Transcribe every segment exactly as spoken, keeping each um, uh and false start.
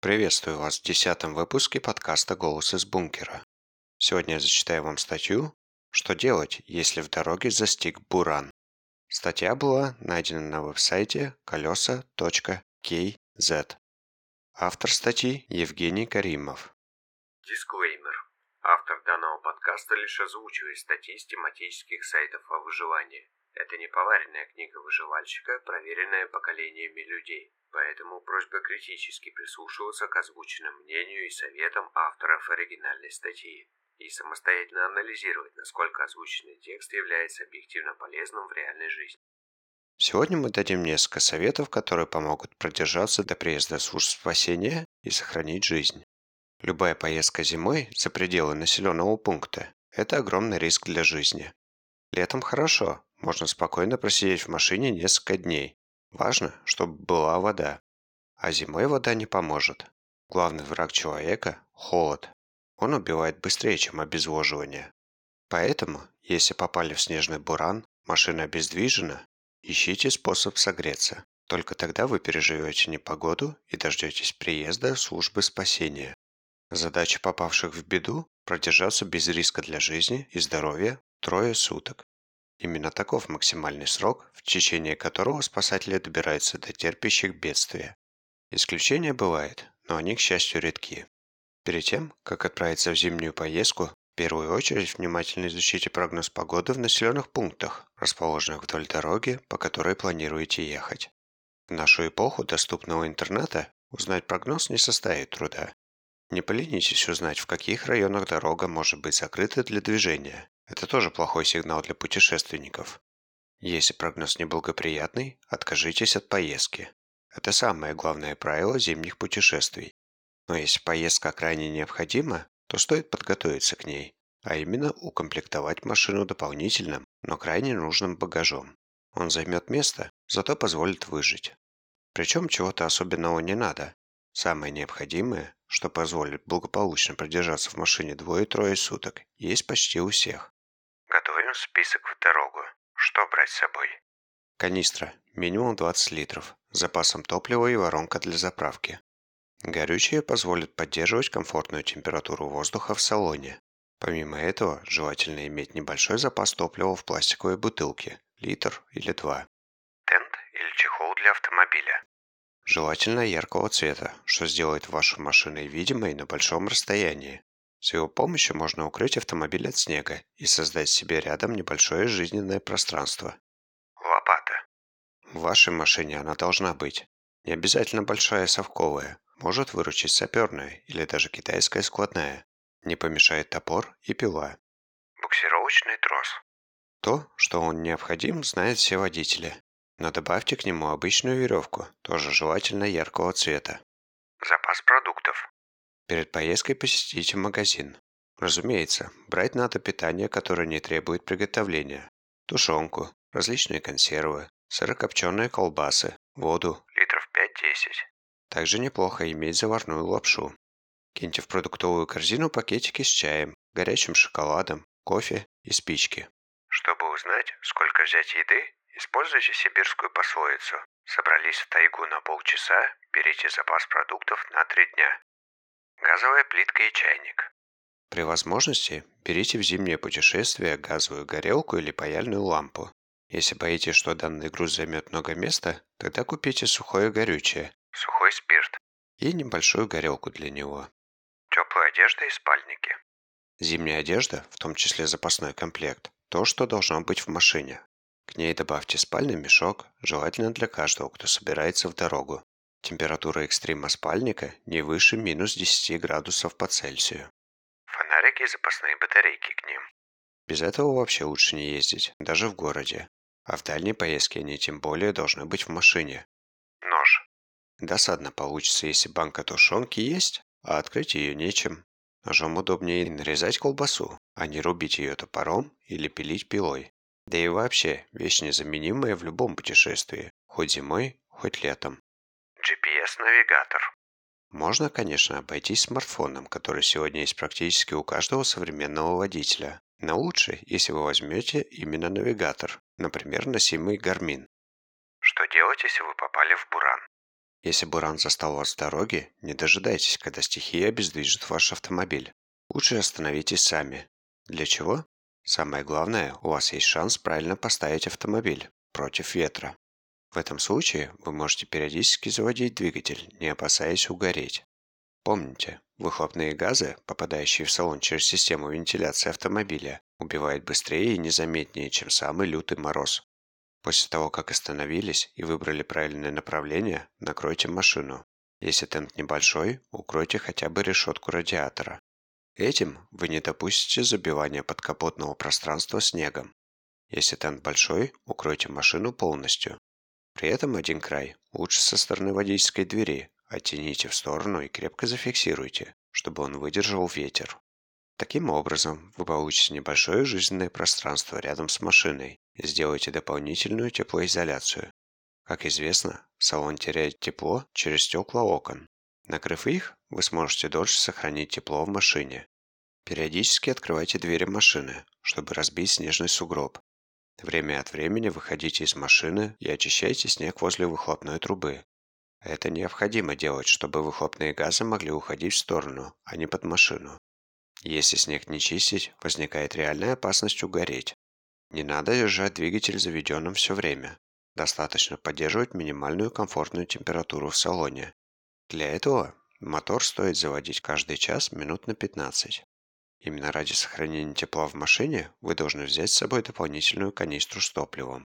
Приветствую вас в десятом выпуске подкаста «Голос из бункера». Сегодня я зачитаю вам статью «Что делать, если в дороге застиг буран?». Статья была найдена на веб-сайте колеса точка кей зет. Автор статьи Евгений Каримов. Дисклеймер. Автор данного подкаста лишь озвучивает статьи с тематических сайтов о выживании. Это не поваренная книга выживальщика, проверенная поколениями людей. Поэтому просьба критически прислушиваться к озвученному мнению и советам авторов оригинальной статьи и самостоятельно анализировать, насколько озвученный текст является объективно полезным в реальной жизни. Сегодня мы дадим несколько советов, которые помогут продержаться до приезда служб спасения и сохранить жизнь. Любая поездка зимой за пределы населенного пункта – это огромный риск для жизни. Летом хорошо, можно спокойно просидеть в машине несколько дней. Важно, чтобы была вода. А зимой вода не поможет. Главный враг человека – холод. Он убивает быстрее, чем обезвоживание. Поэтому, если попали в снежный буран, машина обездвижена, ищите способ согреться. Только тогда вы переживете непогоду и дождетесь приезда службы спасения. Задача попавших в беду – продержаться без риска для жизни и здоровья трое суток. Именно таков максимальный срок, в течение которого спасатели добираются до терпящих бедствия. Исключения бывают, но они, к счастью, редки. Перед тем, как отправиться в зимнюю поездку, в первую очередь внимательно изучите прогноз погоды в населенных пунктах, расположенных вдоль дороги, по которой планируете ехать. В нашу эпоху доступного интернета узнать прогноз не составит труда. Не поленитесь узнать, в каких районах дорога может быть закрыта для движения. Это тоже плохой сигнал для путешественников. Если прогноз неблагоприятный, откажитесь от поездки. Это самое главное правило зимних путешествий. Но если поездка крайне необходима, то стоит подготовиться к ней, а именно укомплектовать машину дополнительным, но крайне нужным багажом. Он займет место, зато позволит выжить. Причем чего-то особенного не надо. Самое необходимое, что позволит благополучно продержаться в машине двое-трое суток, есть почти у всех. Готовим список в дорогу. Что брать с собой? Канистра. Минимум двадцать литров. С запасом топлива и воронка для заправки. Горючее позволит поддерживать комфортную температуру воздуха в салоне. Помимо этого, желательно иметь небольшой запас топлива в пластиковой бутылке. Литр или два. Тент или чехол для автомобиля. Желательно яркого цвета, что сделает вашу машину видимой на большом расстоянии. С его помощью можно укрыть автомобиль от снега и создать себе рядом небольшое жизненное пространство. Лопата. В вашей машине она должна быть. Не обязательно большая совковая, может выручить саперная или даже китайская складная. Не помешает топор и пила. Буксировочный трос. То, что он необходим, знают все водители. Но добавьте к нему обычную веревку, тоже желательно яркого цвета. Запас продуктов. Перед поездкой посетите магазин. Разумеется, брать надо питание, которое не требует приготовления. Тушенку, различные консервы, сырокопченые колбасы, воду. Литров пять-десять. Также неплохо иметь заварную лапшу. Киньте в продуктовую корзину пакетики с чаем, горячим шоколадом, кофе и спички. Чтобы узнать, сколько взять еды, используйте сибирскую пословицу. Собрались в тайгу на полчаса, берите запас продуктов на три дня. Газовая плитка и чайник. При возможности берите в зимнее путешествие газовую горелку или паяльную лампу. Если боитесь, что данный груз займет много места, тогда купите сухое горючее, сухой спирт и небольшую горелку для него. Теплая одежда и спальники. Зимняя одежда, в том числе запасной комплект, то, что должно быть в машине. К ней добавьте спальный мешок, желательно для каждого, кто собирается в дорогу. Температура экстрима спальника не выше минус десять градусов по Цельсию. Фонарики и запасные батарейки к ним. Без этого вообще лучше не ездить, даже в городе. А в дальней поездке они тем более должны быть в машине. Нож. Досадно получится, если банка тушенки есть, а открыть ее нечем. Ножом удобнее нарезать колбасу, а не рубить ее топором или пилить пилой. Да и вообще, вещь незаменимая в любом путешествии, хоть зимой, хоть летом. джи пи эс-навигатор. Можно, конечно, обойтись смартфоном, который сегодня есть практически у каждого современного водителя. Но лучше, если вы возьмете именно навигатор, например, носимый Garmin. Что делать, если вы попали в буран? Если буран застал вас в дороге, не дожидайтесь, когда стихия обездвижит ваш автомобиль. Лучше остановитесь сами. Для чего? Самое главное, у вас есть шанс правильно поставить автомобиль против ветра. В этом случае вы можете периодически заводить двигатель, не опасаясь угореть. Помните, выхлопные газы, попадающие в салон через систему вентиляции автомобиля, убивают быстрее и незаметнее, чем самый лютый мороз. После того, как остановились и выбрали правильное направление, накройте машину. Если темп небольшой, укройте хотя бы решетку радиатора. Этим вы не допустите забивания подкапотного пространства снегом. Если темп большой, укройте машину полностью. При этом один край лучше со стороны водительской двери, оттяните в сторону и крепко зафиксируйте, чтобы он выдержал ветер. Таким образом, вы получите небольшое жизненное пространство рядом с машиной и сделаете дополнительную теплоизоляцию. Как известно, салон теряет тепло через стекла окон. Накрыв их, вы сможете дольше сохранить тепло в машине. Периодически открывайте двери машины, чтобы разбить снежный сугроб. Время от времени выходите из машины и очищайте снег возле выхлопной трубы. Это необходимо делать, чтобы выхлопные газы могли уходить в сторону, а не под машину. Если снег не чистить, возникает реальная опасность угореть. Не надо держать двигатель заведенным все время. Достаточно поддерживать минимальную комфортную температуру в салоне. Для этого мотор стоит заводить каждый час минут на пятнадцать. Именно ради сохранения тепла в машине вы должны взять с собой дополнительную канистру с топливом.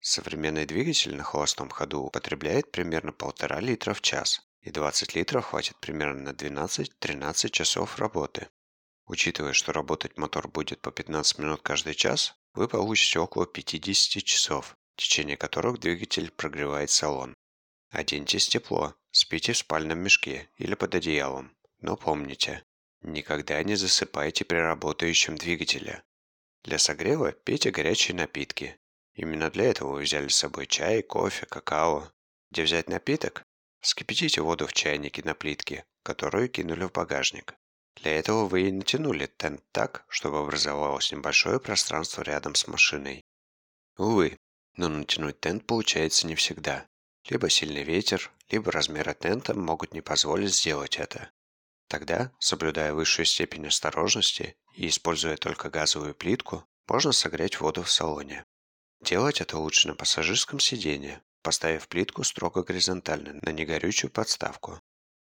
Современный двигатель на холостом ходу употребляет примерно полтора литра в час, и двадцать литров хватит примерно на двенадцать-тринадцать часов работы. Учитывая, что работать мотор будет по пятнадцать минут каждый час, вы получите около пятьдесят часов, в течение которых двигатель прогревает салон. Оденьтесь тепло, спите в спальном мешке или под одеялом, но помните, никогда не засыпайте при работающем двигателе. Для согрева пейте горячие напитки. Именно для этого вы взяли с собой чай, кофе, какао. Где взять напиток? Вскипятите воду в чайнике на плитке, которую кинули в багажник. Для этого вы и натянули тент так, чтобы образовалось небольшое пространство рядом с машиной. Увы, но натянуть тент получается не всегда. Либо сильный ветер, либо размеры тента могут не позволить сделать это. Тогда, соблюдая высшую степень осторожности и используя только газовую плитку, можно согреть воду в салоне. Делать это лучше на пассажирском сиденье, поставив плитку строго горизонтально на негорючую подставку.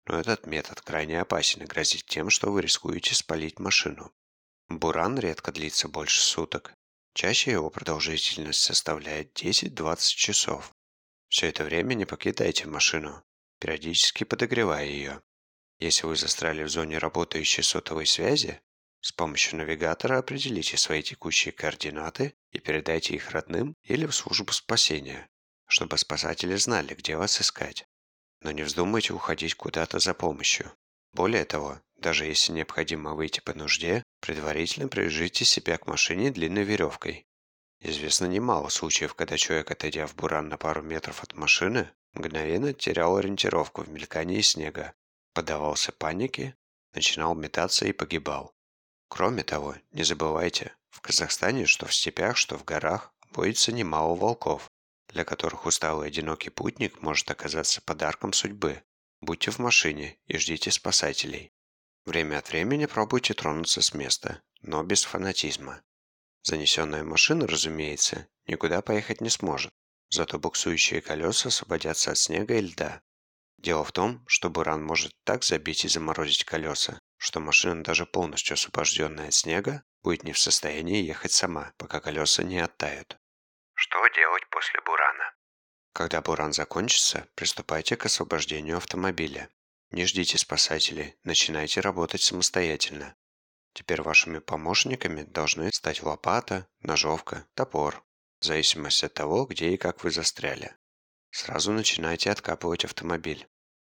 Но этот метод крайне опасен и грозит тем, что вы рискуете спалить машину. Буран редко длится больше суток. Чаще его продолжительность составляет десять-двадцать часов. Все это время не покидайте машину, периодически подогревая ее. Если вы застряли в зоне работающей сотовой связи, с помощью навигатора определите свои текущие координаты и передайте их родным или в службу спасения, чтобы спасатели знали, где вас искать. Но не вздумайте уходить куда-то за помощью. Более того, даже если необходимо выйти по нужде, предварительно привяжите себя к машине длинной веревкой. Известно немало случаев, когда человек, отойдя в буран на пару метров от машины, мгновенно терял ориентировку в мелькании снега, поддавался панике, начинал метаться и погибал. Кроме того, не забывайте, в Казахстане, что в степях, что в горах, водится немало волков, для которых усталый одинокий путник может оказаться подарком судьбы. Будьте в машине и ждите спасателей. Время от времени пробуйте тронуться с места, но без фанатизма. Занесенная машина, разумеется, никуда поехать не сможет, зато буксующие колеса освободятся от снега и льда. Дело в том, что буран может так забить и заморозить колеса, что машина, даже полностью освобожденная от снега, будет не в состоянии ехать сама, пока колеса не оттают. Что делать после бурана? Когда буран закончится, приступайте к освобождению автомобиля. Не ждите спасателей, начинайте работать самостоятельно. Теперь вашими помощниками должны стать лопата, ножовка, топор, в зависимости от того, где и как вы застряли. Сразу начинайте откапывать автомобиль.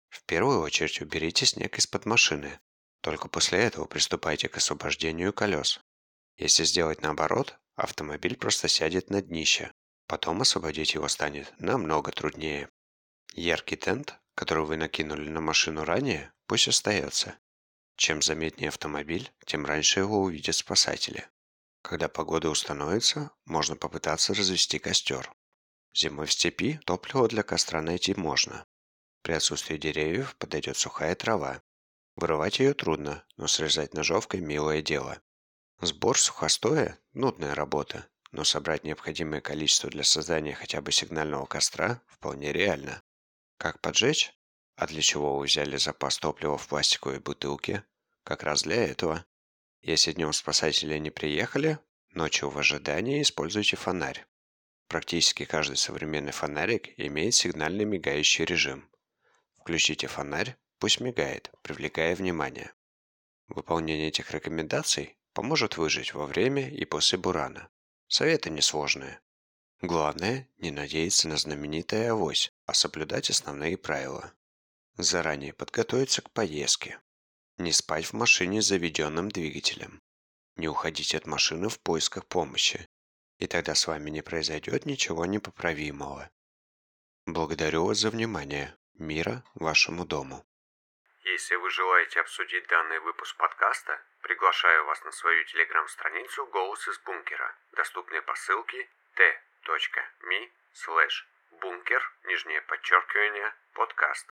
В первую очередь уберите снег из-под машины. Только после этого приступайте к освобождению колес. Если сделать наоборот, автомобиль просто сядет на днище. Потом освободить его станет намного труднее. Яркий тент, который вы накинули на машину ранее, пусть остается. Чем заметнее автомобиль, тем раньше его увидят спасатели. Когда погода установится, можно попытаться развести костер. Зимой в степи топливо для костра найти можно. При отсутствии деревьев подойдет сухая трава. Вырывать ее трудно, но срезать ножовкой – милое дело. Сбор сухостоя – нудная работа, но собрать необходимое количество для создания хотя бы сигнального костра вполне реально. Как поджечь? А для чего вы взяли запас топлива в пластиковой бутылке? Как раз для этого. Если днем спасатели не приехали, ночью в ожидании используйте фонарь. Практически каждый современный фонарик имеет сигнальный мигающий режим. Включите фонарь, пусть мигает, привлекая внимание. Выполнение этих рекомендаций поможет выжить во время и после бурана. Советы несложные. Главное, не надеяться на знаменитое авось, а соблюдать основные правила. Заранее подготовиться к поездке. Не спать в машине с заведенным двигателем. Не уходить от машины в поисках помощи. И тогда с вами не произойдет ничего непоправимого. Благодарю вас за внимание. Мира вашему дому. Если вы желаете обсудить данный выпуск подкаста, приглашаю вас на свою телеграм-страницу «Голос из бункера», доступные по ссылке t.me slash бункер, нижнее подчеркивание, подкаст.